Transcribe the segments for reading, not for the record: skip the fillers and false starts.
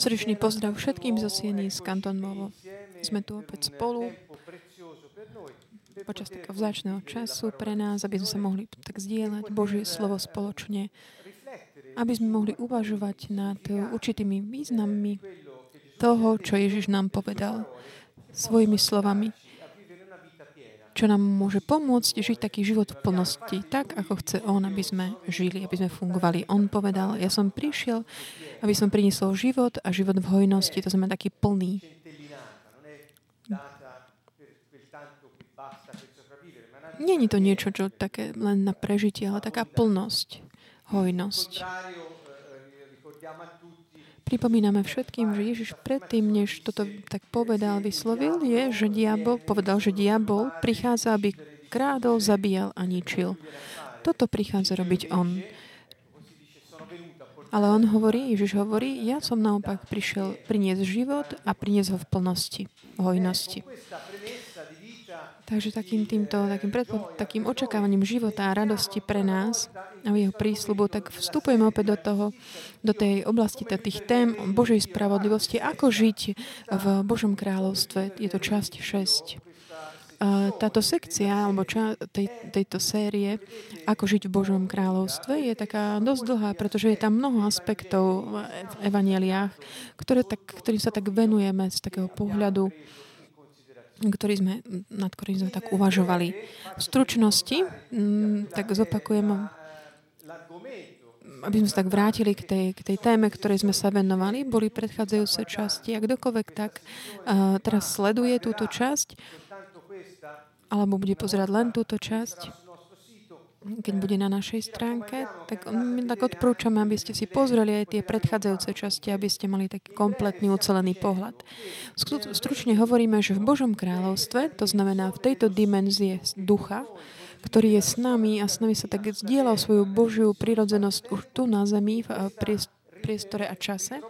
Srdečný pozdrav všetkým zo Sieny z Kantón Ovo. Sme tu opäť spolu počas takého vzácneho času pre nás, aby sme sa mohli tak zdieľať Božie slovo spoločne, aby sme mohli uvažovať nad určitými význammi toho, čo Ježiš nám povedal svojimi slovami, čo nám môže pomôcť žiť taký život v plnosti, tak, ako chce On, aby sme žili, aby sme fungovali. On povedal, ja som prišiel, aby som priniesol život a život v hojnosti, to znamená taký plný. Nie je to niečo, čo také len na prežitie, ale taká plnosť, hojnosť. Pripomíname všetkým, že Ježiš predtým, než toto tak povedal, vyslovil, je, že diabol prichádza, aby krádol, zabíjal a ničil. Toto prichádza robiť on. Ale on hovorí, Ježiš hovorí, ja som naopak prišiel priniesť život a priniesť ho v plnosti, v hojnosti. Takže takým očakávaním života a radosti pre nás a jeho prísľubu, tak vstupujeme opäť do tej oblasti, do tých tém Božej spravodlivosti, ako žiť v Božom kráľovstve. Je to časť 6. Táto sekcia, alebo tejto série, ako žiť v Božom kráľovstve, je taká dosť dlhá, pretože je tam mnoho aspektov v evanjeliách, ktorým sa tak venujeme z takého pohľadu, nad ktorým sme tak uvažovali. V stručnosti tak zopakujem, aby sme sa tak vrátili k tej téme, ktorej sme sa venovali. Boli predchádzajúce časti. Ak kdokoľvek tak teraz sleduje túto časť, alebo bude pozerať len túto časť, keď bude na našej stránke, tak odporúčame, aby ste si pozreli aj tie predchádzajúce časti, aby ste mali taký kompletný, ucelený pohľad. Stručne hovoríme, že v Božom kráľovstve, to znamená v tejto dimenzie ducha, ktorý je s nami a s nami sa tak zdieľa svoju Božiu prirodzenosť už tu na zemi, v priestore a čase,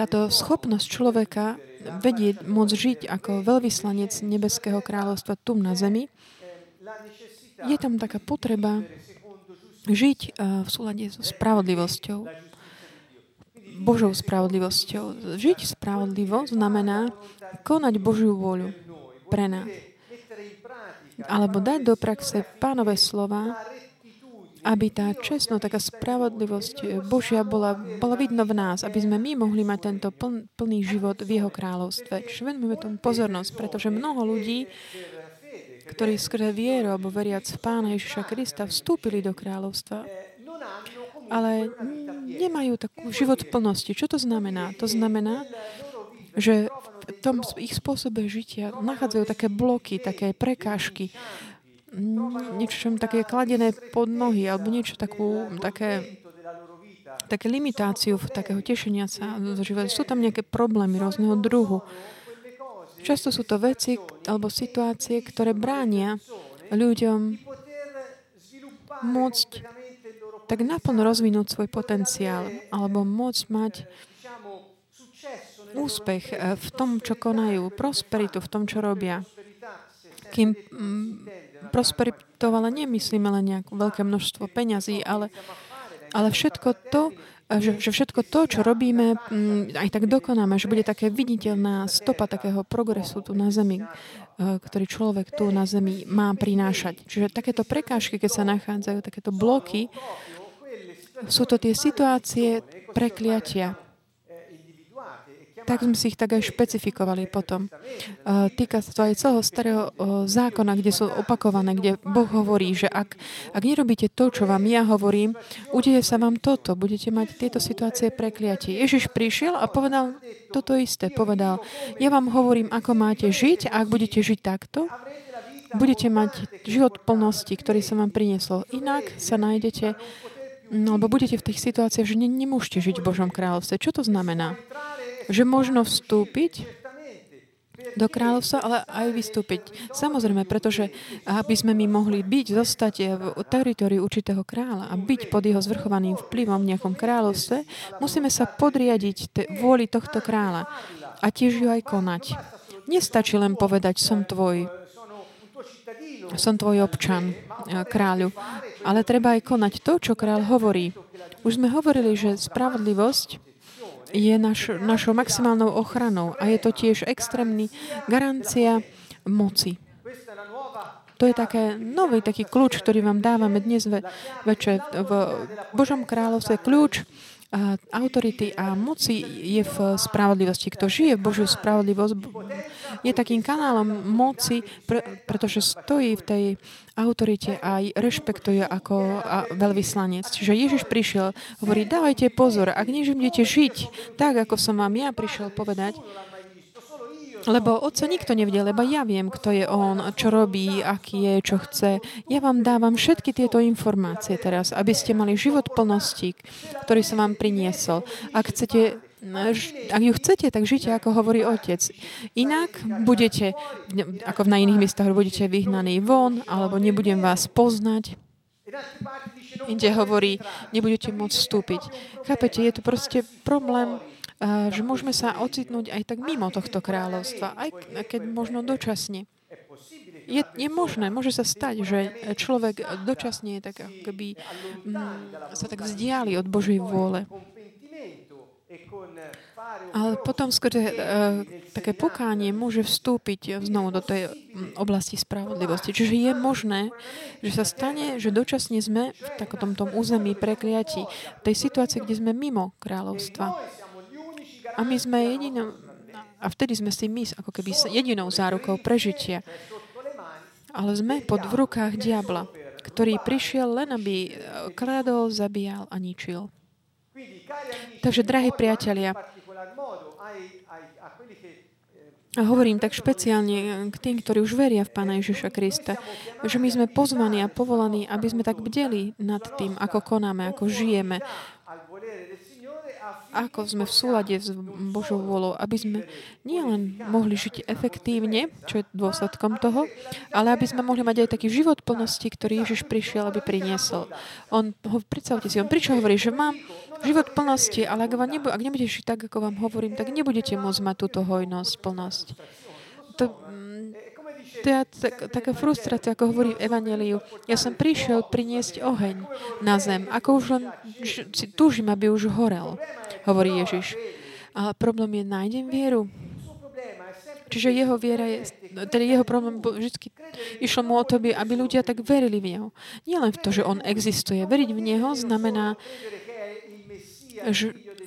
táto schopnosť človeka vedieť, môcť žiť ako veľvyslanec Nebeského kráľovstva tu na zemi, je tam taká potreba žiť v súlade so spravodlivosťou, Božou spravodlivosťou. Žiť spravodlivo znamená konať Božiu vôľu pre nás. Alebo dať do praxe Pánove slova, aby tá čestnosť, taká spravodlivosť Božia bola vidno v nás, aby sme my mohli mať tento plný život v jeho kráľovstve. Čiže venujeme tomu pozornosť, pretože mnoho ľudí, ktorí skrze vieru alebo veriac v Pána Ježiša Krista vstúpili do kráľovstva, ale nemajú takú život plnosti. Čo to znamená? To znamená, že v tom ich spôsobe žitia nachádzajú také bloky, také prekážky, niečo také kladené pod nohy alebo niečo také limitáciu takého tešenia sa zo života. Sú tam nejaké problémy rôzneho druhu. Často sú to veci alebo situácie, ktoré bránia ľuďom môcť tak naplno rozvinúť svoj potenciál alebo môcť mať úspech v tom, čo konajú, prosperitu v tom, čo robia. Kým prosperitovalo, nemyslíme len nejaké veľké množstvo peňazí, ale všetko to, že všetko to, čo robíme, aj tak dokonáme, že bude také viditeľná stopa takého progresu tu na zemi, ktorý človek tu na zemi má prinášať. Čiže takéto prekážky, keď sa nachádzajú, takéto bloky, sú to tie situácie prekliatia. Tak sme si ich tak aj špecifikovali potom. Týka sa to aj celého starého zákona, kde sú opakované, kde Boh hovorí, že ak nerobíte to, čo vám ja hovorím, udeje sa vám toto, budete mať tieto situácie prekliatie. Ježiš prišiel a povedal toto isté. Povedal, ja vám hovorím, ako máte žiť a ak budete žiť takto, budete mať život plnosti, ktorý sa vám priniesol. Inak sa nájdete, alebo budete v tých situáciách, že nemôžete žiť v Božom kráľovstve. Čo to znamená? Že možno vstúpiť do kráľovstva, ale aj vystúpiť. Samozrejme, pretože aby sme my mohli byť, zostať v teritóriu určitého kráľa a byť pod jeho zvrchovaným vplyvom v nejakom kráľovstve, musíme sa podriadiť vôli tohto kráľa a tiež ju aj konať. Nestačí len povedať, som tvoj občan, kráľu, ale treba aj konať to, čo kráľ hovorí. Už sme hovorili, že spravodlivosť je našou maximálnou ochranou a je to tiež extrémna garancia moci. To je také nový taký kľúč, ktorý vám dávame dnes večer. V Božom kráľovstve kľúč autority a moci je v spravodlivosti. Kto žije v Božiu spravodlivosť, je takým kanálom moci, pretože stojí v tej autorite a rešpektuje ako veľvyslanec. Čiže Ježiš prišiel, hovorí, dávajte pozor, ak než budete žiť tak, ako som vám ja prišiel povedať, lebo Otca nikto nevidel, lebo ja viem, kto je On, čo robí, aký je, čo chce. Ja vám dávam všetky tieto informácie teraz, aby ste mali život plnosti, ktorý som vám priniesol. Ak ju chcete, tak žite, ako hovorí Otec. Inak budete, ako na iných miestach, budete vyhnaní von, alebo nebudem vás poznať. Inde hovorí, nebudete môcť vstúpiť. Chápete, je to proste problém, že môžeme sa ocitnúť aj tak mimo tohto kráľovstva, aj keď možno dočasne. Je možné, môže sa stať, že človek dočasne tak, akoby, sa tak vzdiali od Božej vôle. Ale potom skrze také pokánie môže vstúpiť znovu do tej oblasti spravodlivosti. Čiže je možné, že sa stane, že dočasne sme v takom tom území prekliatí, tej situácii, kde sme mimo kráľovstva. A my sme jedinou, a vtedy sme si my ako keby jedinou zárukou prežitia. Ale sme v rukách diabla, ktorý prišiel len, aby kradol, zabíjal a ničil. Takže, drahí priatelia, a hovorím tak špeciálne k tým, ktorí už veria v Pána Ježiša Krista, že my sme pozvaní a povolaní, aby sme tak bdeli nad tým, ako konáme, ako žijeme, ako sme v súlade s Božou vôľou, aby sme nielen mohli žiť efektívne, čo je dôsledkom toho, ale aby sme mohli mať aj taký život plnosti, ktorý Ježiš prišiel, aby priniesol. Predstavte si, on prišiel, hovorí, že mám život plnosti, ale ak nebudete žiť tak, ako vám hovorím, tak nebudete môcť mať túto hojnosť, plnosť. Taká frustrácia, ako hovorí v Evanjeliu. Ja som prišiel priniesť oheň na zem, ako už len túžim, aby už horel, hovorí Ježiš. Ale problém je, nájdem vieru. Čiže jeho viera je, teda jeho problém vždy išlo mu o to, aby ľudia tak verili v Neho. Nielen v to, že On existuje. Veriť v Neho znamená,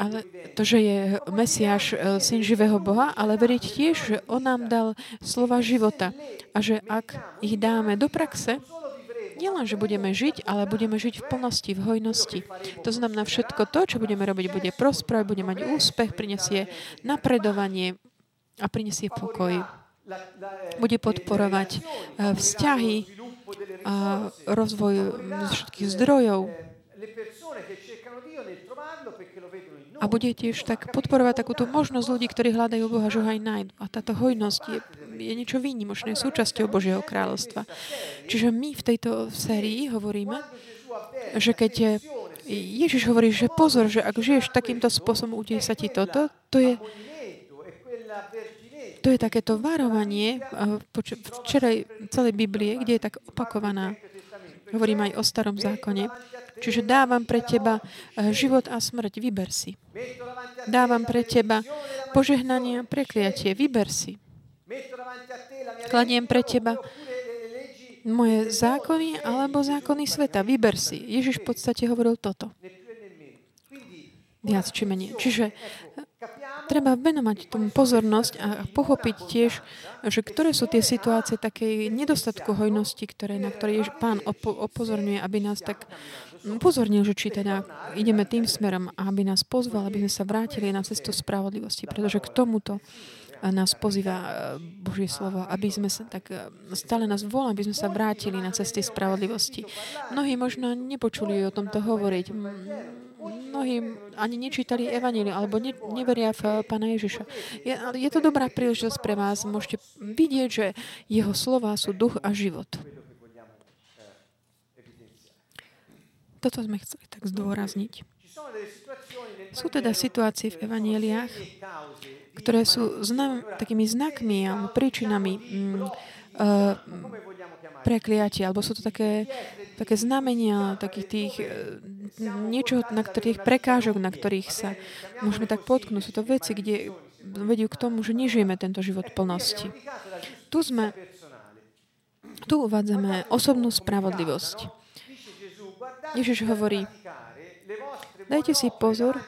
ale to, že je Mesiáš, Syn živého Boha, ale veriť tiež, že On nám dal slova života a že ak ich dáme do praxe, nielen, že budeme žiť, ale budeme žiť v plnosti, v hojnosti. To znamená, všetko to, čo budeme robiť, bude prosperovať, bude mať úspech, prinesie napredovanie a prinesie pokoj. Bude podporovať vzťahy a rozvoj všetkých zdrojov. A bude tiež tak podporovať takúto možnosť ľudí, ktorí hľadajú Boha, že ho aj nájdu. A táto hojnosť je niečo výnimočné, súčasťou Božieho kráľovstva. Čiže my v tejto sérii hovoríme, že keď Ježiš hovorí, že pozor, že ak žiješ takýmto spôsobom, udeje sa ti toto, to je takéto varovanie včerej celej Biblie, kde je tak opakovaná. Hovorím aj o starom zákone. Čiže dávam pre teba život a smrť, vyber si. Dávam pre teba požehnanie a prekliatie, vyber si. Kladiem pre teba moje zákony alebo zákony sveta, vyber si. Ježiš v podstate hovoril toto. Viac či menej. Čiže treba venovať tomu pozornosť a pochopiť tiež, že ktoré sú tie situácie takej nedostatku hojnosti, na ktoré Pán upozorňuje, aby nás tak upozornil, že či teda ideme tým smerom, aby nás pozval, aby sme sa vrátili na cestu spravodlivosti, pretože k tomuto nás pozýva Božie slovo, aby sme sa tak stále nás volá, aby sme sa vrátili na cesty spravodlivosti. Mnohí možno nepočuli o tomto hovoriť. Mnohí ani nečítali Evanjelium alebo neveria v Pána Ježiša. Je to dobrá príležitosť pre vás. Môžete vidieť, že jeho slová sú duch a život. Toto sme chceli tak zdôrazniť. Sú teda situácie v Evanjeliách, ktoré sú takými znakmi alebo príčinami prekliatia, alebo sú to také znamenia takých tých niečo, na ktorých prekážok, na ktorých sa môžeme tak potknúť. Sú to veci, kde vedú k tomu, že nežijeme tento život plnosti. Tu uvádzame osobnú spravodlivosť. Ježiš hovorí, dajte si pozor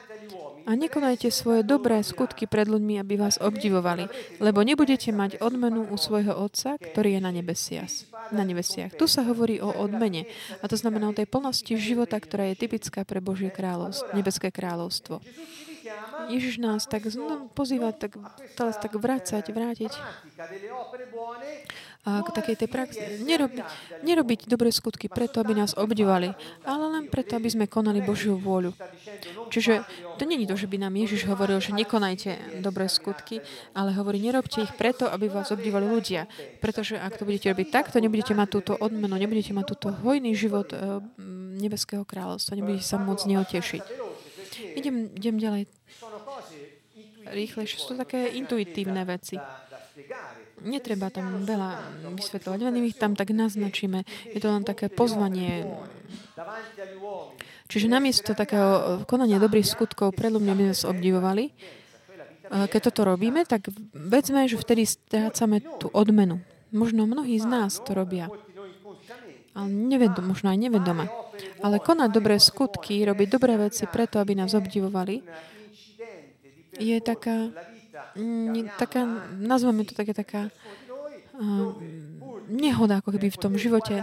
a nekonajte svoje dobré skutky pred ľuďmi, aby vás obdivovali, lebo nebudete mať odmenu u svojho Otca, ktorý je na nebesiach. Tu sa hovorí o odmene, a to znamená o tej plnosti života, ktorá je typická pre Božie kráľovstvo, Nebeské kráľovstvo. Ježiš nás tak pozýva, tak vrátiť a k takej tej praxi. Nerobiť dobré skutky preto, aby nás obdivovali, ale len preto, aby sme konali Božiu vôľu. Čiže to nie je to, že by nám Ježiš hovoril, že nekonajte dobré skutky, ale hovorí, nerobte ich preto, aby vás obdivovali ľudia. Pretože ak to budete robiť takto, nebudete mať túto odmenu, nebudete mať túto hojný život Nebeského kráľovstva, nebudete sa môcť z neho tešiť. Idem ďalej. Rýchlejšie. Sú to také intuitívne veci. Netreba tam veľa vysvetľovať. Len ich tam tak naznačíme. Je to len také pozvanie. Čiže namiesto takého konania dobrých skutkov pred ľuďmi by nás obdivovali. Keď toto robíme, tak vedzme, že vtedy strácame tú odmenu. Možno mnohí z nás to robia. Ale možno aj nevedome. Ale konať dobré skutky, robiť dobré veci preto, aby nás obdivovali, je taká nazveme to taká nehoda, ako keby v tom živote,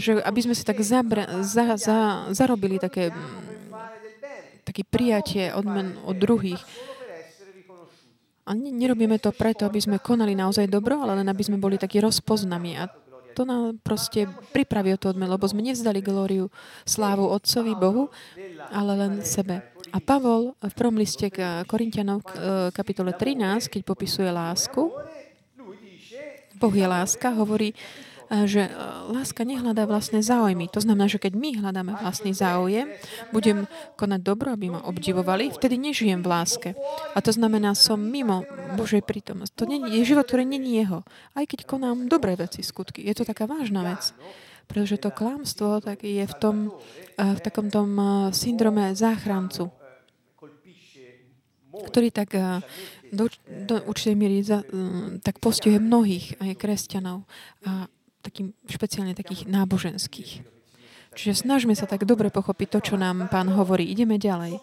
že aby sme si tak zarobili také prijatie odmen od druhých. A nerobíme to preto, aby sme konali naozaj dobro, ale len aby sme boli takí rozpoznaní. A to nám proste pripraví o to odmenu, lebo sme nevzdali glóriu, slávu Otcovi, Bohu, ale len sebe. A Pavol v prvom liste k Korintianom kapitole 13, keď popisuje lásku, Boh je láska, hovorí, že láska nehľadá vlastné záujmy. To znamená, že keď my hľadáme vlastný záujem, budem konať dobro, aby ma obdivovali, vtedy nežijem v láske. A to znamená, som mimo Božej prítomnosti. To je život, ktorý nie je jeho. Aj keď konám dobré veci, skutky. Je to taká vážna vec. Pretože to klamstvo tak je v takom tom syndrome záchrancu, ktorý tak do určitej miery tak postihuje mnohých, aj kresťanov, a špeciálne takých náboženských. Čiže snažme sa tak dobre pochopiť to, čo nám Pán hovorí. Ideme ďalej.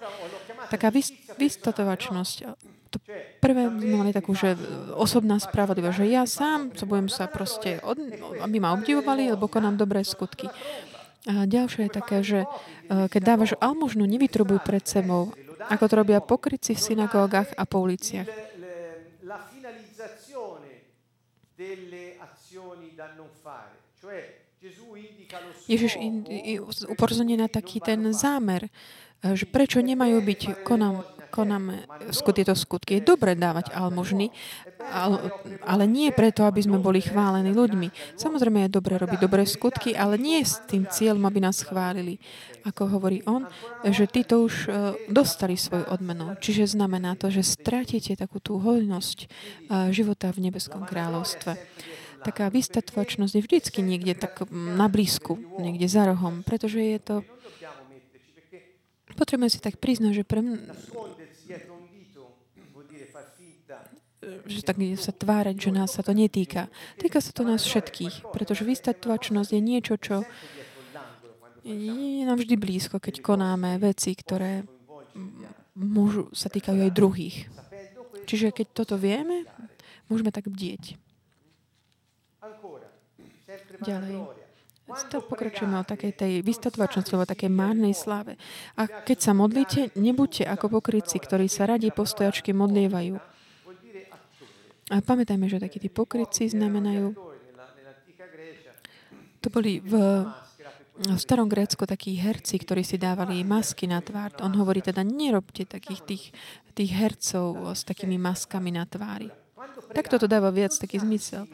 Taká vystatovačnosť. To prvé sme mali takú, že osobná spravodlivosť, že ja sám, co budem sa proste, aby ma obdivovali, alebo konám dobré skutky. A ďalšie je také, že keď dávaš almužnu, nevytrubuj pred sebou, ako to robia pokrytci v synagógach a po uliciach. Ježiš upozorňuje na taký ten zámer, že prečo nemajú byť konané tieto skutky. Je dobre dávať almužny, ale nie preto, aby sme boli chválení ľuďmi. Samozrejme je dobre robiť dobré skutky, ale nie s tým cieľom, aby nás chválili. Ako hovorí on, že títo už dostali svoju odmenu. Čiže znamená to, že stratíte takú tú hojnosť života v Nebeskom kráľovstve. Taká vystatovačnosť je vždycky niekde tak na blízku, niekde za rohom, pretože je to... Potrebujeme si tak priznať, že že tak sa tvárať, že nás sa to netýka. Týka sa to nás všetkých, pretože vystatovačnosť je niečo, čo je nám vždy blízko, keď konáme veci, ktoré sa týkajú aj druhých. Čiže keď toto vieme, môžeme tak bdieť. Ďalej. Pokračujeme o takej tej vystatovačnosti, o takej márnej sláve. A keď sa modlíte, nebuďte ako pokrytci, ktorí sa radi postojačky modlievajú. A pamätajme, že takí tí pokrytci znamenajú... To boli v starom Grécku takí herci, ktorí si dávali masky na tvár. On hovorí teda, nerobte takých tých hercov s takými maskami na tvári. Tak toto dáva viac taký zmysel.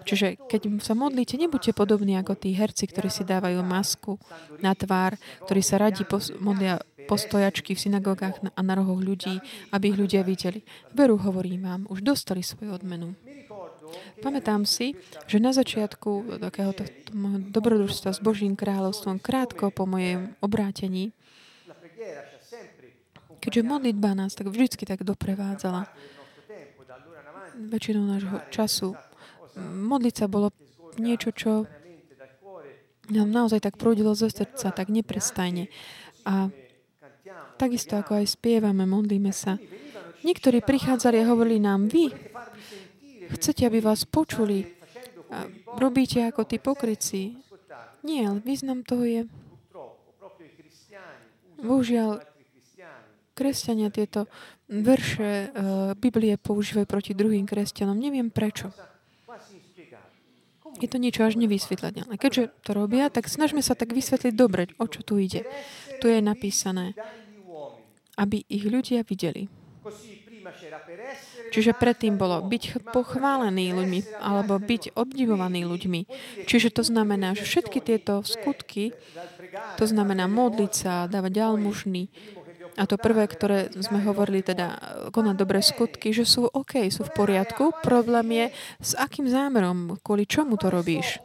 Čiže keď sa modlíte, nebuďte podobní ako tí herci, ktorí si dávajú masku na tvár, ktorí sa radi modlia postojačky v synagógach a na rohoch ľudí, aby ich ľudia videli. Veru, hovorím vám, už dostali svoju odmenu. Pamätám si, že na začiatku takého dobrodružstva s Božím kráľovstvom, krátko po mojom obrátení, keďže modlitba nás tak vždycky tak doprevádzala väčšinou nášho času, modliť sa bolo niečo, čo nám naozaj tak prúdilo zo srdca, tak neprestajne. A takisto ako aj spievame, modlíme sa. Niektorí prichádzali a hovorili nám, vy chcete, aby vás počuli a robíte ako tí pokrytci. Nie, ale význam toho je, bohužiaľ, kresťania tieto verše Biblie používajú proti druhým kresťanom. Neviem prečo. Je to niečo až nevysvetlené. A keďže to robia, tak snažme sa tak vysvetliť dobre, o čo tu ide. Tu je napísané, aby ich ľudia videli. Čiže predtým bolo byť pochválený ľuďmi alebo byť obdivovaný ľuďmi. Čiže to znamená, že všetky tieto skutky, to znamená modliť sa, dávať almužny, a to prvé, ktoré sme hovorili, teda konať dobré skutky, že sú OK, sú v poriadku. Problém je, s akým zámerom, kvôli čomu to robíš.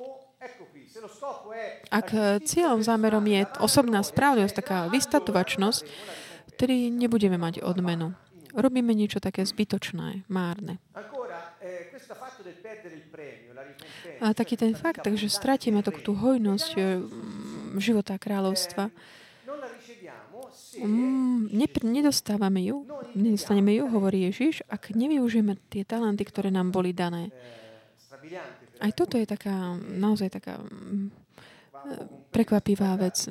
Ak cieľom, zámerom je osobná správnosť, taká vystatovačnosť, tedy nebudeme mať odmenu. Robíme niečo také zbytočné, márne. A taký ten fakt, že stratíme tú hojnosť života kráľovstva, nedostaneme ju, hovorí Ježiš, ak nevyužijeme tie talenty, ktoré nám boli dané. Aj toto je naozaj taká prekvapivá vec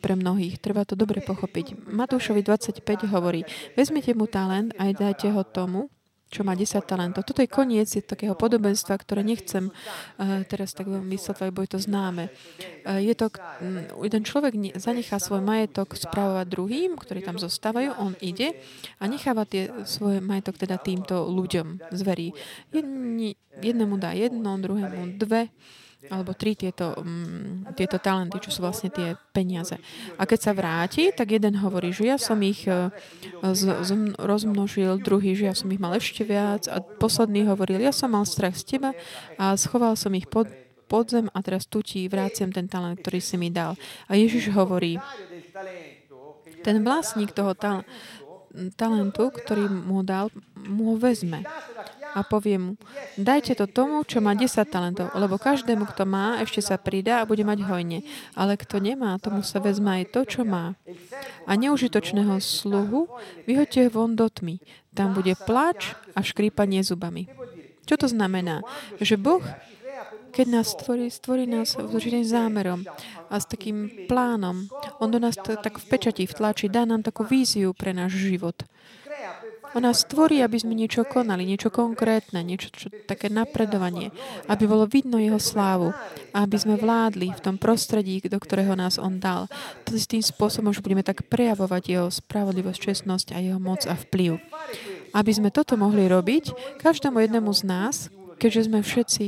pre mnohých. Treba to dobre pochopiť. Matúšovi 25 hovorí, vezmite mu talent a dajte ho tomu, čo má 10 talentov. Toto je koniec takého podobenstva, ktoré nechcem teraz tak vysvetľovať, lebo je to známe. Je to, jeden človek zanechá svoj majetok správovať druhým, ktorí tam zostávajú, on ide a necháva svoj majetok teda týmto ľuďom, zverí. Jednému dá jedno, druhému dve, alebo tri tieto talenty, čo sú vlastne tie peniaze. A keď sa vráti, tak jeden hovorí, že ja som ich rozmnožil, druhý, že ja som ich mal ešte viac a posledný hovoril, ja som mal strach z teba a schoval som ich pod zem a teraz tu ti vráciam ten talent, ktorý si mi dal. A Ježiš hovorí, ten vlastník toho talentu, ktorý mu dal, mu ho vezme a povie mu, dajte to tomu, čo má 10 talentov, lebo každému, kto má, ešte sa pridá a bude mať hojne. Ale kto nemá, tomu sa vezme aj to, čo má. A neužitočného sluhu vyhoďte von do tmy. Tam bude pláč a škrípanie zubami. Čo to znamená? Že Boh, keď nás stvorí nás s určitým zámerom a s takým plánom. On do nás tak vpečatí, vtlačí, dá nám takú víziu pre náš život. On nás tvorí, aby sme niečo konali, niečo konkrétne, niečo také napredovanie, aby bolo vidno jeho slávu, aby sme vládli v tom prostredí, do ktorého nás on dal. S tým spôsobom už budeme tak prejavovať jeho spravodlivosť, čestnosť a jeho moc a vplyv. Aby sme toto mohli robiť, každému jednému z nás, keďže sme všetci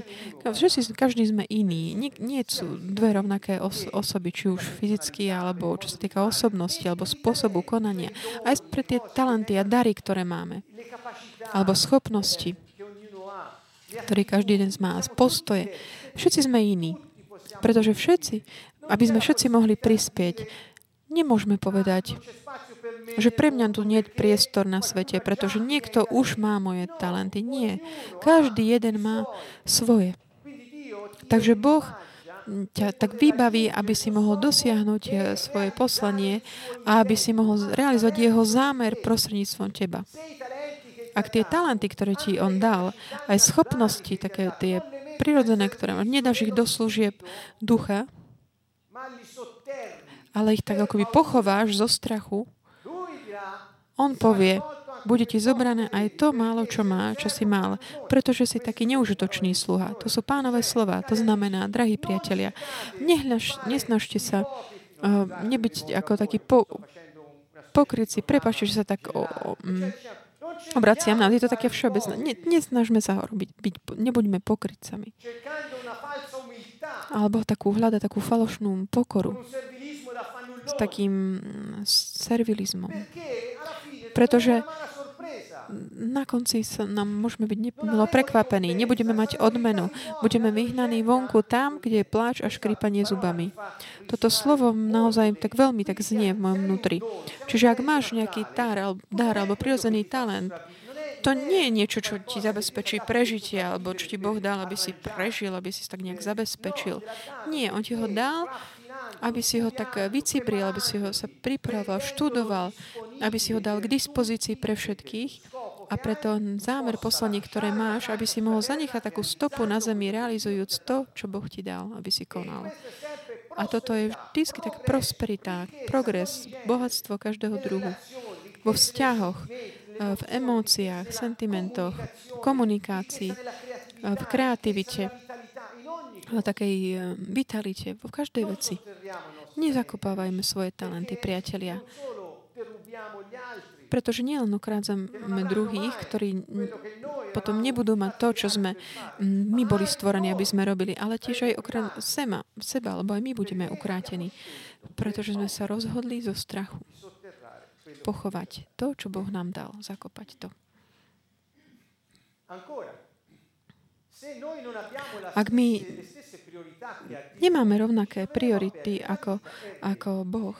každý sme iný. Nie sú dve rovnaké osoby, či už fyzicky, alebo čo sa týka osobnosti, alebo spôsobu konania. Aj pre tie talenty a dary, ktoré máme. Alebo schopnosti, ktoré každý jeden z nás postoje. Všetci sme iní. Pretože aby sme všetci mohli prispieť, nemôžeme povedať, že pre mňa tu nie je priestor na svete, pretože niekto už má moje talenty. Nie. Každý jeden má svoje. Takže Boh ťa tak vybaví, aby si mohol dosiahnuť svoje poslanie a aby si mohol realizovať jeho zámer prostredníctvom teba. Ak tie talenty, ktoré ti on dal, aj schopnosti, také tie prirodzené, ktoré nedáš ich do služieb ducha, ale ich tak akoby pochováš zo strachu, on povie, bude ti zobrané aj to málo, čo má, čo si mal, pretože si taký neužitočný sluha. To sú pánové slova. To znamená, drahí priatelia, nesnažte sa nebyť ako taký pokrytci. Prepáčte, že sa tak obraciam. Je to také všeobecné. Nesnažme sa ho robiť. Nebuďme pokrytcami. Alebo hľadať takú falošnú pokoru. S takým servilizmom. Pretože na konci sa nám môžeme byť prekvapení. Nebudeme mať odmenu. Budeme vyhnaní vonku tam, kde je pláč a škrípanie zubami. Toto slovo naozaj tak veľmi tak znie v mojom vnútri. Čiže ak máš nejaký dar alebo prirodzený talent, to nie je niečo, čo ti zabezpečí prežitie, alebo čo ti Boh dal, aby si prežil, aby si tak nejak zabezpečil. Nie, on ti ho dal, aby si ho tak vycibril, aby si ho sa pripravoval, študoval, aby si ho dal k dispozícii pre všetkých. A preto zámer poslanie, ktoré máš, aby si mohol zanechať takú stopu na zemi, realizujúc to, čo Boh ti dal, aby si konal. A toto je vždy tak prosperita, progres, bohatstvo každého druhu. Vo vzťahoch, v emóciách, sentimentoch, komunikácii, v kreativite, v takej vitalite, v každej veci. Nezakopávajme svoje talenty, priatelia. Pretože nielen okrádzame druhých, ktorí potom nebudú mať to, čo sme my boli stvorení, aby sme robili, ale tiež aj seba, lebo aj my budeme ukrátení. Pretože sme sa rozhodli zo strachu pochovať to, čo Boh nám dal, zakopať to. Ak my nemáme rovnaké priority ako Boh,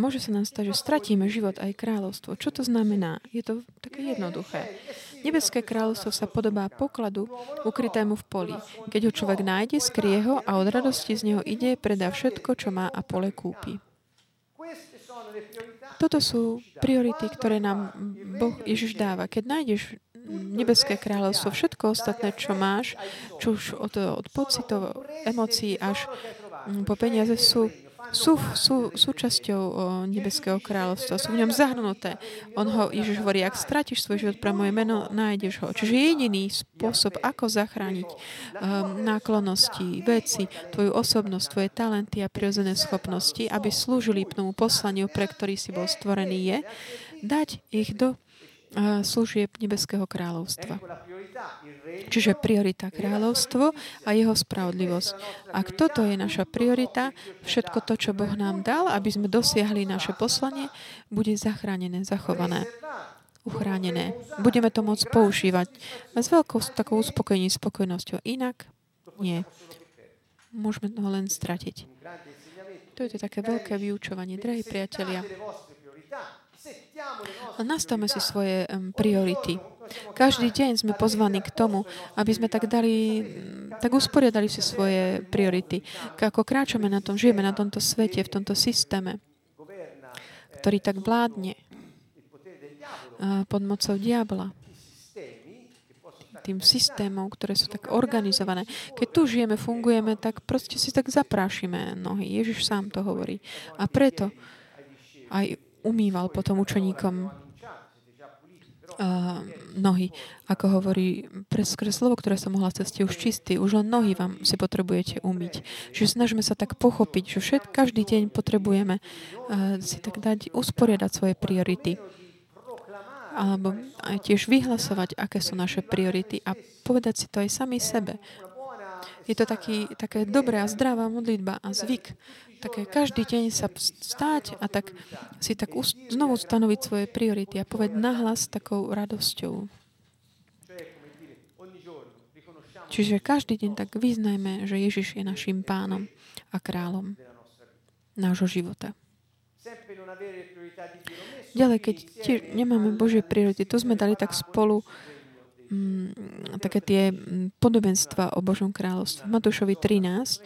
môže sa nám stať, že stratíme život aj kráľovstvo. Čo to znamená? Je to také jednoduché. Nebeské kráľovstvo sa podobá pokladu ukrytému v poli. Keď ho človek nájde, skrie ho a od radosti z neho ide, predá všetko, čo má a pole kúpi. Toto sú priority, ktoré nám Boh Ježiš dáva. Keď nájdeš Nebeské kráľovstvo, všetko ostatné, čo máš, čo už od pocitov, emócií až po peniaze sú súčasťou Nebeského kráľovstva. Sú v ňom zahrnuté. Ježiš hovorí, ak stratíš svoj život pre moje meno, nájdeš ho. Čiže jediný spôsob, ako zachrániť náklonnosti, veci, tvoju osobnosť, tvoje talenty a prirodzené schopnosti, aby slúžili tomu poslaniu, pre ktorý si bol stvorený, je dať ich do služieb Nebeského kráľovstva. Čiže priorita kráľovstvo a jeho spravodlivosť. Ak toto je naša priorita, všetko to, čo Boh nám dal, aby sme dosiahli naše poslanie, bude zachránené, zachované, uchránené. Budeme to môcť používať a s veľkou takou uspokojením, spokojnosťou. Inak nie. Môžeme ho len stratiť. To je to také veľké vyučovanie, drahí priatelia. Nastavme si svoje priority. Každý deň sme pozvaní k tomu, aby sme tak usporiadali si svoje priority. Ako kráčame na tom, žijeme na tomto svete, v tomto systéme, ktorý tak vládne pod mocou diabla. Tým systémom, ktoré sú tak organizované. Keď tu žijeme, fungujeme, tak proste si tak zaprášime nohy. Ježiš sám to hovorí. A preto aj umýval potom učeníkom nohy. Ako hovorí skrze slovo, ktoré som mohla cez ste už čistý, už len nohy vám si potrebujete umyť. Čiže snažíme sa tak pochopiť, že každý deň potrebujeme si tak dať usporiadať svoje priority. Alebo tiež vyhlasovať, aké sú naše priority a povedať si to aj sami sebe. Je to také dobrá a zdravá modlitba a zvyk. Také každý deň sa vstáť a tak si tak znovu stanoviť svoje priority a povedať nahlas takou radosťou. Čiže každý deň tak vyznajme, že Ježiš je našim pánom a kráľom nášho života. Ďalej, keď nemáme Božie priority, tu sme dali tak spolu také tie podobenstva o Božom kráľovstve. V Matúšovi 13,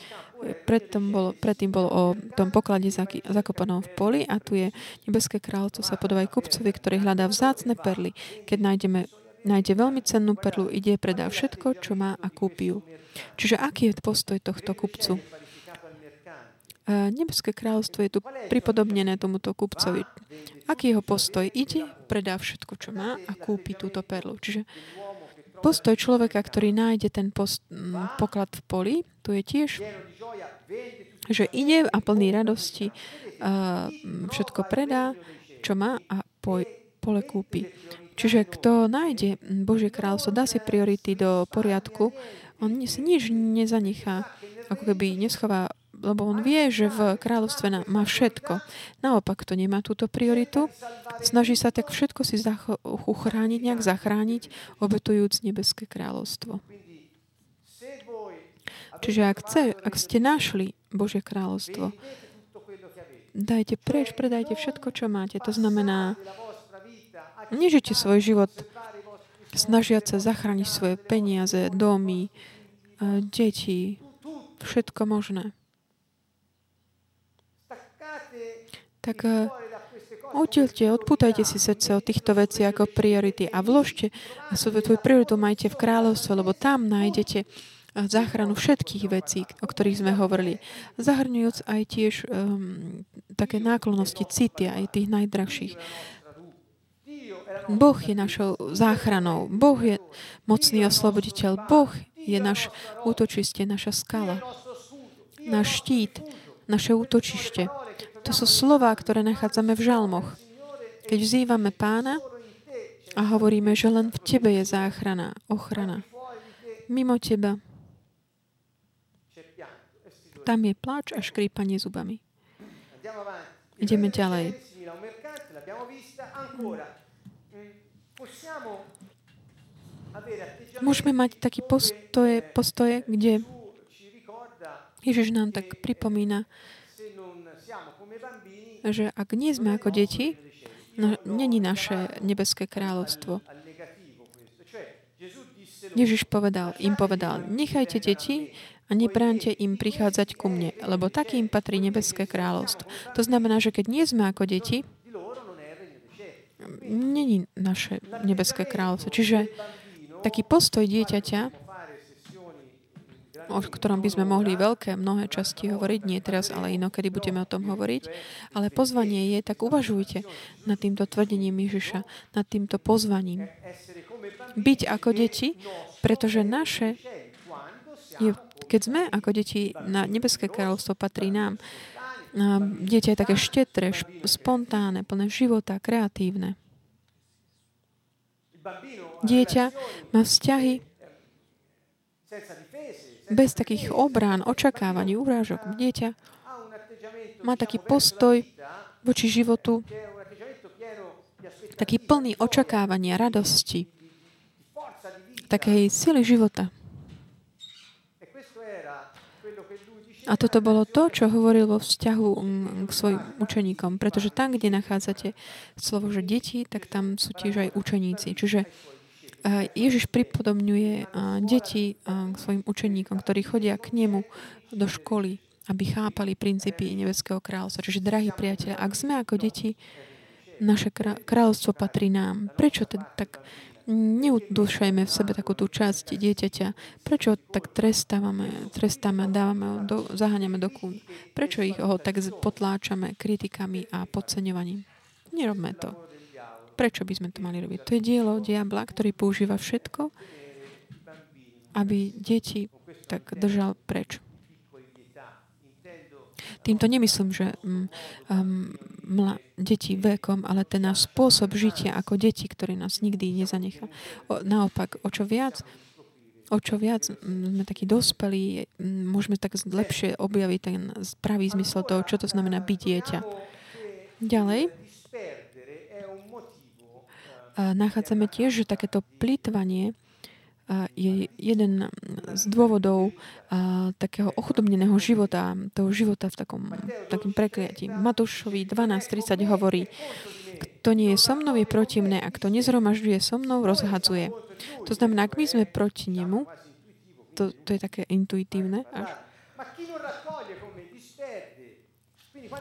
predtým bolo o tom poklade zakopanom v poli a tu je Nebeské kráľovstvo sa podobá aj kupcovi, ktorý hľadá vzácne perly. Keď nájde veľmi cennú perlu, ide, predá všetko, čo má a kúpi ju. Čiže aký je postoj tohto kupcu? Nebeské kráľovstvo je tu pripodobnené tomuto kupcovi. Aký jeho postoj? Ide, predá všetko, čo má a kúpi túto perlu. Čiže postoj človeka, ktorý nájde ten poklad v poli, tu je tiež, že ide a plný radosti všetko predá, čo má a pole kúpi. Čiže kto nájde Božie kráľovstvo, dá si priority do poriadku, on si nič nezanechá, ako keby neschová lebo on vie, že v kráľovstve má všetko. Naopak, to nemá túto prioritu. Snaží sa tak všetko si uchrániť, nejak zachrániť, obetujúc Nebeské kráľovstvo. Čiže ak ste našli Božie kráľovstvo, dajte preč, predajte všetko, čo máte. To znamená, nežite svoj život snažiať sa zachrániť svoje peniaze, domy, deti, všetko možné. Tak oddelte, odpútajte si srdce od týchto vecí ako priority a vložte a svoju prioritu majte v kráľovstve, lebo tam nájdete záchranu všetkých vecí, o ktorých sme hovorili. Zahrňujúc aj tiež také náklonnosti, city, aj tých najdrahších. Boh je našou záchranou. Boh je mocný osloboditeľ. Boh je náš útočište, naša skala, náš štít, naše útočište. To sú slová, ktoré nachádzame v žalmoch. Keď vzývame Pána a hovoríme, že len v Tebe je záchrana, ochrana. Mimo Teba tam je pláč a škrípanie zubami. Ideme ďalej. Môžeme mať také postoje, kde Ježiš nám tak pripomína, že ak nie sme ako deti, není naše Nebeské kráľovstvo. Ježiš im povedal, nechajte deti a nebráňte im prichádzať ku mne, lebo takým patrí Nebeské kráľovstvo. To znamená, že keď nie sme ako deti, není naše Nebeské kráľovstvo. Čiže taký postoj dieťaťa, o ktorom by sme mohli mnohé časti hovoriť, nie teraz, ale inokedy budeme o tom hovoriť, ale pozvanie je, tak uvažujte nad týmto tvrdením Ježiša, nad týmto pozvaním. Byť ako deti, pretože naše je, keď sme ako deti, na Nebeské kráľovstvo patrí nám. Dieťa je také štetré, spontánne, plné života, kreatívne. Dieťa má vzťahy bez takých obrán, očakávaní, urážok. Dieťa má taký postoj voči životu, taký plný očakávania, radosti, takej sily života. A toto bolo to, čo hovoril vo vzťahu k svojim učeníkom. Pretože tam, kde nachádzate slovo, že deti, tak tam sú tiež aj učeníci. Čiže Ježiš pripodobňuje deti k svojim učeníkom, ktorí chodia k nemu do školy, aby chápali princípy Nebeského kráľovstva. Čiže, drahí priatelia, ak sme ako deti, naše kráľovstvo patrí nám. Prečo teda tak neudúšajme v sebe takú tú časť dieťaťa? Prečo tak trestáme, dávame, zaháňame do kúň? Prečo ich tak potláčame kritikami a podceňovaním? Nerobme to. Prečo by sme to mali robiť? To je dielo diabla, ktorý používa všetko, aby deti tak držal preč. Týmto nemyslím, že deti vekom, ale ten náš spôsob žitia ako deti, ktorý nás nikdy nezanechá. Naopak, o čo viac sme takí dospelí, môžeme tak lepšie objaviť ten pravý zmysel toho, čo to znamená byť dieťa. Ďalej, nachádzame tiež, že takéto plytvanie je jeden z dôvodov takého ochudobneného života, toho života v takým prekliatí. Matúšovi 12.30 hovorí, kto nie je so mnou, je proti mne, a kto nezhromažďuje so mnou, rozhadzuje. To znamená, ak my sme proti nemu, to je také intuitívne,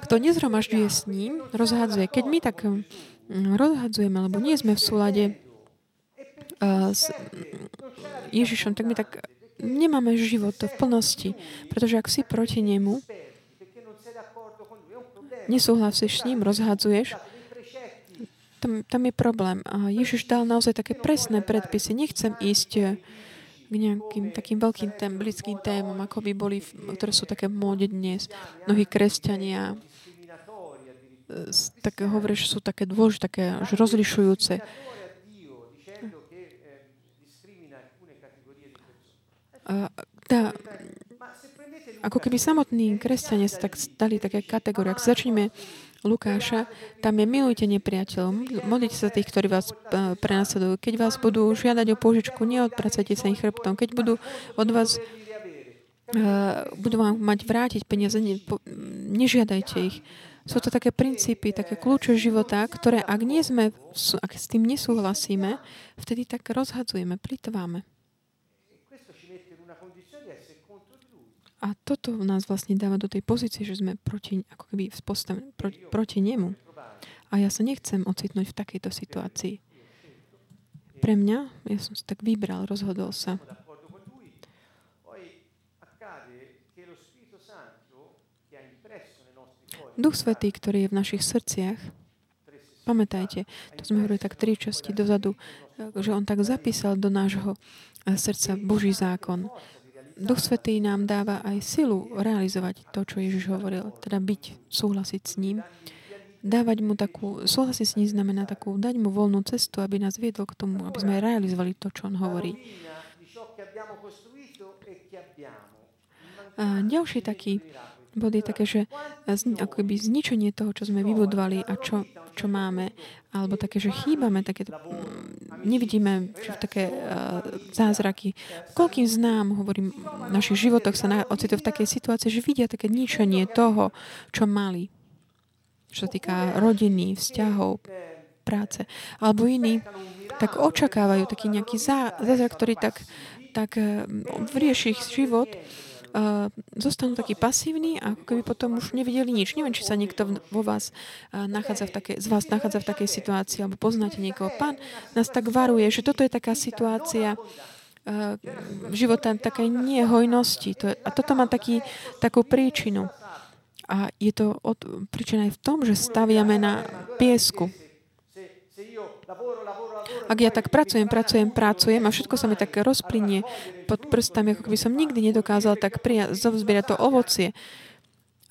kto nezhromažďuje s ním, rozhadzuje. Keď my tak rozhadzujeme, lebo nie sme v súlade s Ježišom, tak my tak nemáme život v plnosti, pretože ak si proti nemu, nesúhlasíš s ním, rozhadzuješ, tam je problém. A Ježiš dal naozaj také presné predpisy. Nechcem ísť k nejakým takým veľkým blízkym témom, ako by boli, ktoré sú také v móde dnes. Mnohí kresťania tak hovoria, že sú také dôležité, také rozlišujúce. ako keby samotní kresťania sa tak stali také kategórie. Ak začneme Lukáša, tam je milujte nepriateľov, modlite sa tých, ktorí vás prenasledujú. Keď vás budú žiadať o pôžičku, neodpracajte sa ich chrbtom. Keď budú od vás budú vám mať vrátiť peniaze, nežiadajte ich. Sú to také princípy, také kľúče života, ktoré ak nie sme, ak s tým nesúhlasíme, vtedy tak rozhadzujeme, plitváme. A toto nás vlastne dáva do tej pozície, že sme proti, ako keby proti nemu. A ja sa nechcem ocitnúť v takejto situácii. Pre mňa, ja som si tak vybral, rozhodol sa. Duch Svätý, ktorý je v našich srdciach, pamätajte, to sme hovorili tak 3 časti dozadu, že on tak zapísal do nášho srdca Boží zákon. Duch Svätý nám dáva aj silu realizovať to, čo Ježiš hovoril, teda byť, súhlasiť s ním. Dávať mu takú, súhlasiť s ním znamená takú, dať mu voľnú cestu, aby nás viedol k tomu, aby sme realizovali to, čo on hovorí. A ďalší taký bod je také, že akoby zničenie toho, čo sme vybudovali a čo máme, alebo také, že chýbame, také, nevidíme také zázraky. Koľkým z nám, hovorím, v našich životoch sa ocituje v takej situácii, že vidia také ničenie toho, čo mali, čo sa týka rodiny, vzťahov, práce. Alebo iní tak očakávajú taký nejaký zázrak, ktorý tak rieši ich život, zostanú takí pasívni a ako keby potom už nevideli nič. Neviem, či sa niekto vo vás nachádza v takej situácii alebo poznáte niekoho. Pán nás tak varuje, že toto je taká situácia života takej nehojnosti. A toto má takú príčinu. A je to príčina aj v tom, že staviame na piesku. Ak ja tak pracujem a všetko sa mi tak rozplynie pod prstami, ako keby som nikdy nedokázal tak zozbierať to ovocie.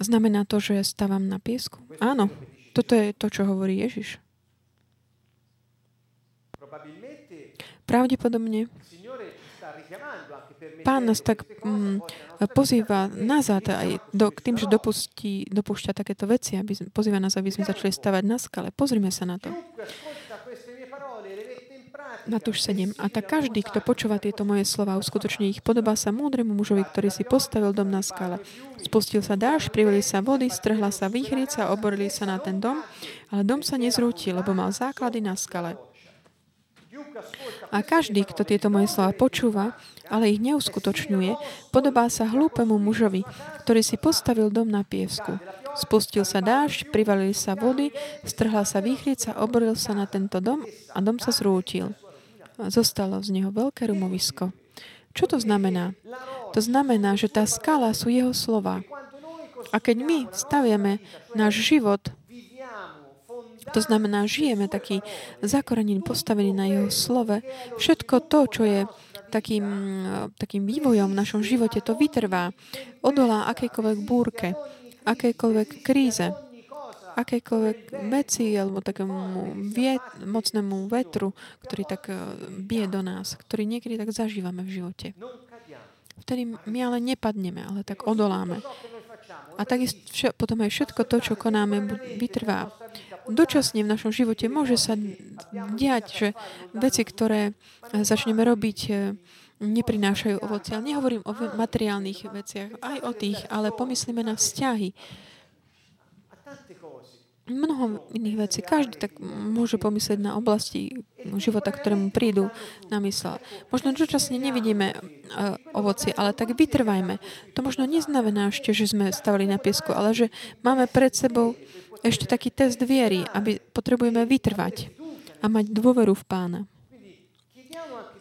Znamená to, že stávam na piesku? Áno, toto je to, čo hovorí Ježiš. Pravdepodobne Pán nás tak pozýva nazad aj tým, že dopúšťa takéto veci, pozýva nás, aby sme začali stavať na skale. Pozrime sa na to. Matúš 7. A tak každý, kto počúva tieto moje slova, uskutočne ich podobá sa múdremu mužovi, ktorý si postavil dom na skale. Spustil sa dážď, priveli sa vody, strhla sa výhrica, oborili sa na ten dom, ale dom sa nezrútil, lebo mal základy na skale. A každý, kto tieto moje slova počúva, ale ich neuskutočňuje, podobá sa hlúpemu mužovi, ktorý si postavil dom na piesku. Spustil sa dážď, privalili sa vody, strhla sa výchrica, oboril sa na tento dom a dom sa zrútil. Zostalo z neho veľké rumovisko. Čo to znamená? To znamená, že tá skala sú jeho slova. A keď my staviame náš život, to znamená, žijeme taký zakorenený, postavený na jeho slove. Všetko to, čo je takým vývojom v našom živote, to vytrvá. Odolá akejkoľvek búrke, akejkoľvek kríze, akejkoľvek veci alebo takému mocnému vetru, ktorý tak bije do nás, ktorý niekedy tak zažívame v živote. Vtedy my ale nepadneme, ale tak odoláme. A takisto potom aj všetko to, čo konáme, vytrvá. Dočasne v našom živote môže sa diať, že veci, ktoré začneme robiť, neprinášajú ovocie. Ale nehovorím o materiálnych veciach, aj o tých, ale pomyslíme na vzťahy. Mnoho iných vecí. Každý tak môže pomyslieť na oblasti života, ktorému prídu na mysle. Možno dočasne nevidíme ovocie, ale tak vytrvajme. To možno neznamená ešte, že sme stavali na piesku, ale že máme pred sebou ešte taký test viery, aby potrebujeme vytrvať a mať dôveru v Pána.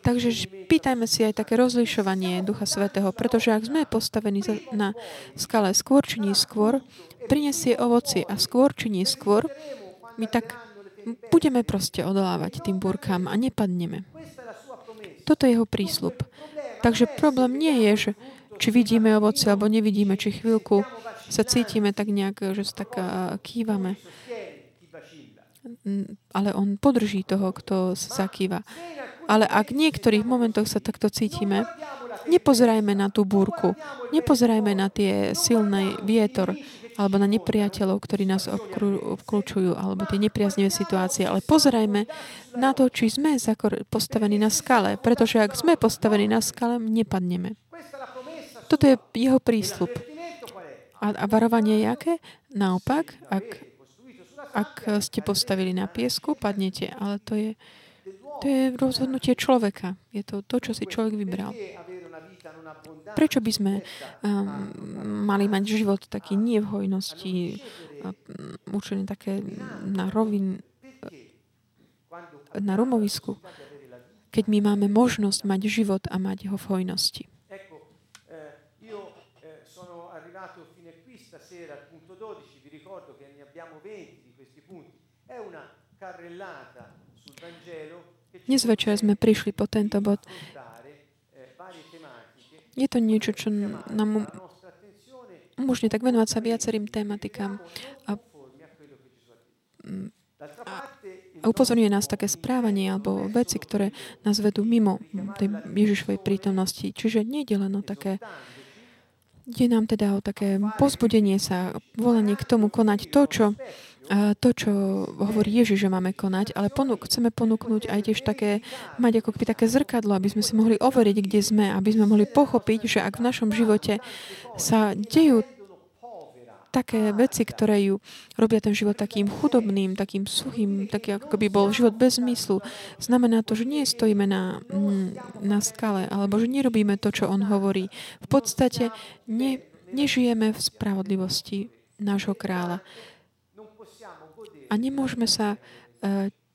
Takže pýtajme si aj také rozlišovanie Ducha Svätého, pretože ak sme postavení na skale skôr či neskôr, prinesie ovocie a skôr či neskôr, my tak budeme proste odolávať tým búrkám a nepadneme. Toto je jeho prísľub. Takže problém nie je, že či vidíme ovocie, alebo nevidíme, či chvíľku sa cítime tak nejak, že sa tak kývame. Ale on podrží toho, kto sa zakýva. Ale ak v niektorých momentoch sa takto cítime, Nepozerajme na tú búrku. Nepozerajme na tie silné vietor alebo na nepriateľov, ktorí nás obklúčujú, alebo tie nepriaznivé situácie. Ale pozerajme na to, či sme postavení na skale. Pretože ak sme postavení na skale, nepadneme. Toto je jeho prísľub. A varovanie je aké? Naopak, ak ste postavili na piesku, padnete. Ale to je rozhodnutie človeka. Je to to, čo si človek vybral. Prečo by sme mali mať život taký nevhojnosti, určené také na rumovisku, keď my máme možnosť mať život a mať ho v hojnosti? Dnes večer sme prišli po tento bod. Je to niečo, čo nám umožňuje tak venovať sa viacerým tematikám a upozorňuje nás také správanie alebo veci, ktoré nás vedú mimo tej Ježišovej prítomnosti. Čiže nie je len o také, je nám teda o také pozbudenie sa, volanie k tomu konať to, čo hovorí Ježiš, že máme konať, ale chceme ponúknuť aj tiež také, mať ako také zrkadlo, aby sme si mohli overiť, kde sme, aby sme mohli pochopiť, že ak v našom živote sa dejú také veci, ktoré ju robia ten život takým chudobným, takým suchým, taký ako by bol život bez zmyslu, znamená to, že nie stojíme na skale, alebo že nerobíme to, čo on hovorí. V podstate nežijeme v spravodlivosti nášho kráľa. A nemôžeme sa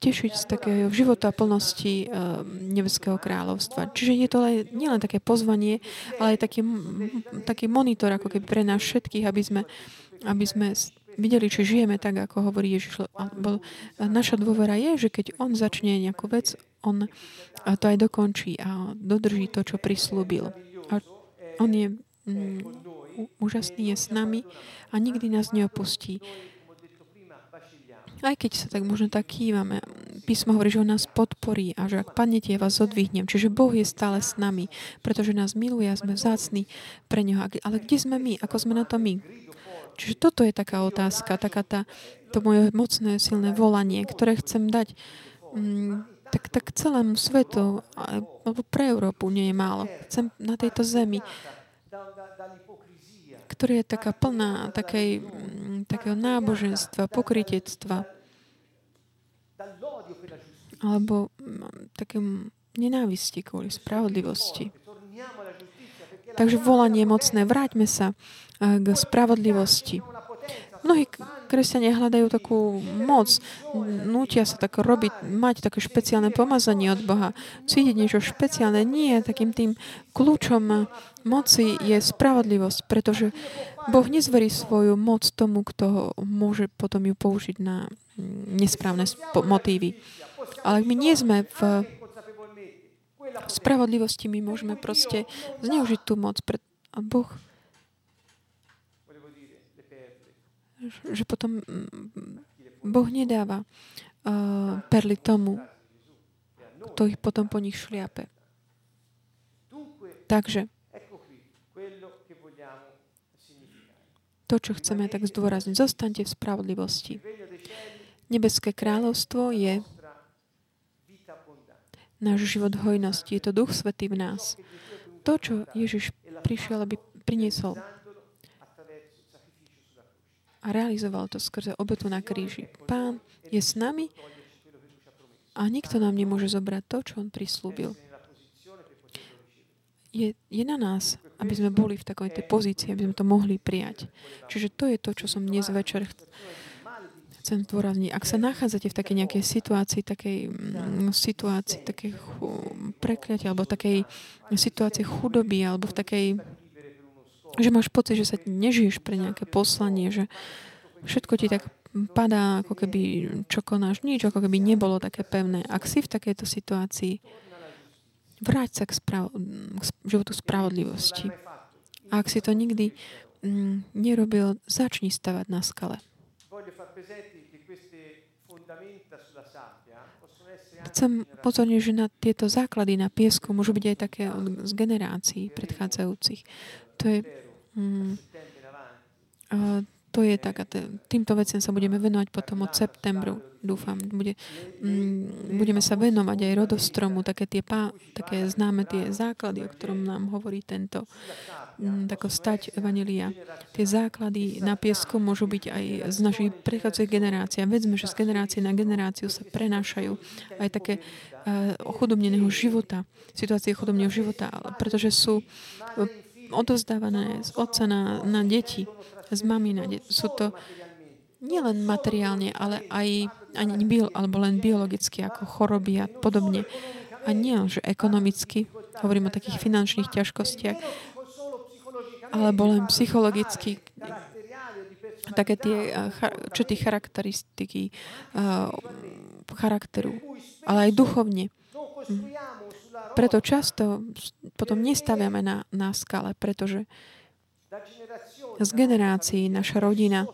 tešiť z takého života plnosti Nebeského kráľovstva. Čiže je to nielen také pozvanie, ale aj taký monitor, ako keby pre nás všetkých, aby sme videli, či žijeme tak, ako hovorí Ježiš. Naša dôvera je, že keď on začne nejakú vec, on to aj dokončí a dodrží to, čo prislúbil. A on je úžasný, je s nami a nikdy nás neopustí. Aj keď sa tak možno tak kývame, písmo hovorí, že on nás podporí a že ak padnete, ja vás odvihnem. Čiže Boh je stále s nami, pretože nás miluje a sme vzácni pre neho. Ale kde sme my? Ako sme na to my? Čiže toto je taká otázka, to moje mocné, silné volanie, ktoré chcem dať tak celému svetu, alebo pre Európu nie je málo. Chcem na tejto zemi, ktorá je taká plná takého náboženstva, pokrytectva alebo takého nenávisti kvôli spravodlivosti. Takže volanie mocné, vráťme sa k spravodlivosti. Mnohí kresťania hľadajú takú moc, nútia sa tak robiť, mať také špeciálne pomazanie od Boha, cítiť niečo špeciálne. Nie, takým tým kľúčom moci je spravodlivosť, pretože Boh nezverí svoju moc tomu, kto môže potom ju použiť na nesprávne motívy. Ale ak my nie sme v spravodlivosti, my môžeme proste zneužiť tú moc. A Boh že potom Boh nedáva perly tomu, kto ich potom po nich šliape. Takže to, čo chceme tak zdôrazniť, zostaňte v spravodlivosti. Nebeské kráľovstvo je náš život hojnosti. Je to Duch Svätý v nás. To, čo Ježiš prišiel, aby priniesol a realizoval to skrze obetu na kríži. Pán je s nami a nikto nám nemôže zobrať to, čo on prislúbil. Je na nás, aby sme boli v takejto pozícii, aby sme to mohli prijať. Čiže to je to, čo som dnes večer chcem zdôrazniť. Ak sa nachádzate v takej nejakej situácii, takej prekliatia, alebo takej situácii chudoby, alebo v takej, že máš pocit, že sa nežiješ pre nejaké poslanie, že všetko ti tak padá, ako keby čo konáš, nič, ako keby nebolo také pevné. Ak si v takejto situácii, vráť sa k životu spravodlivosti. A ak si to nikdy nerobil, začni stavať na skale. Chcem pozorniť, že na tieto základy na piesku môžu byť aj také z generácií predchádzajúcich. To je tak a týmto veciam sa budeme venovať potom od septembru. Dúfam, budeme sa venovať aj rodostromu, také známe tie základy, o ktorom nám hovorí tento stať Evanjelia. Tie základy na piesku môžu byť aj z našich predchádzajúcich generácií. Vedzme, že z generácie na generáciu sa prenášajú aj také ochudobneného života, situácie ochudobneného života, ale pretože sú odovzdávané z otca na deti, z mami na deti. Sú to nielen materiálne, ale aj alebo len biologicky, ako choroby a podobne. A nie, že ekonomicky, hovorím o takých finančných ťažkostiach, alebo len psychologicky, také tie črty charakteristiky charakteru, ale aj duchovne. Preto často potom nestaviame na skale, pretože z generácií naša rodina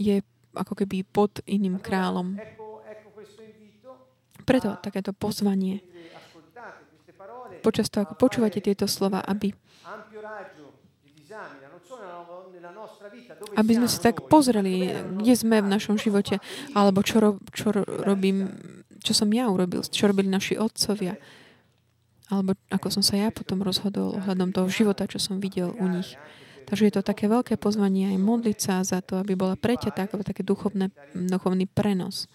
je ako keby pod iným kráľom. Preto takéto pozvanie. Počas toho, ako počúvate tieto slova, aby sme si tak pozreli, kde sme v našom živote, alebo čo som ja urobil, čo robili naši otcovia, alebo ako som sa ja potom rozhodol ohľadom toho života, čo som videl u nich. Takže je to také veľké pozvanie aj modliť sa za to, aby bola preťatá také duchovný prenos.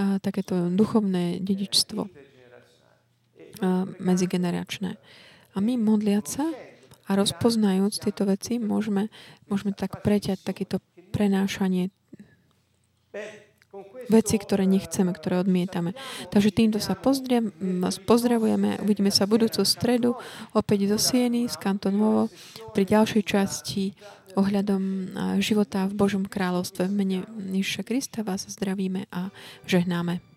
A takéto duchovné dedičstvo medzigeneračné. A my modliať sa a rozpoznajúc tieto veci, môžeme tak preťať takéto prenášanie veci, ktoré nechceme, ktoré odmietame. Takže týmto sa pozdravujeme. Uvidíme sa budúcu stredu opäť zo Sieny, z Kantónu Ovo, pri ďalšej časti ohľadom života v Božom kráľovstve. V mene Ježiša Krista vás zdravíme a žehnáme.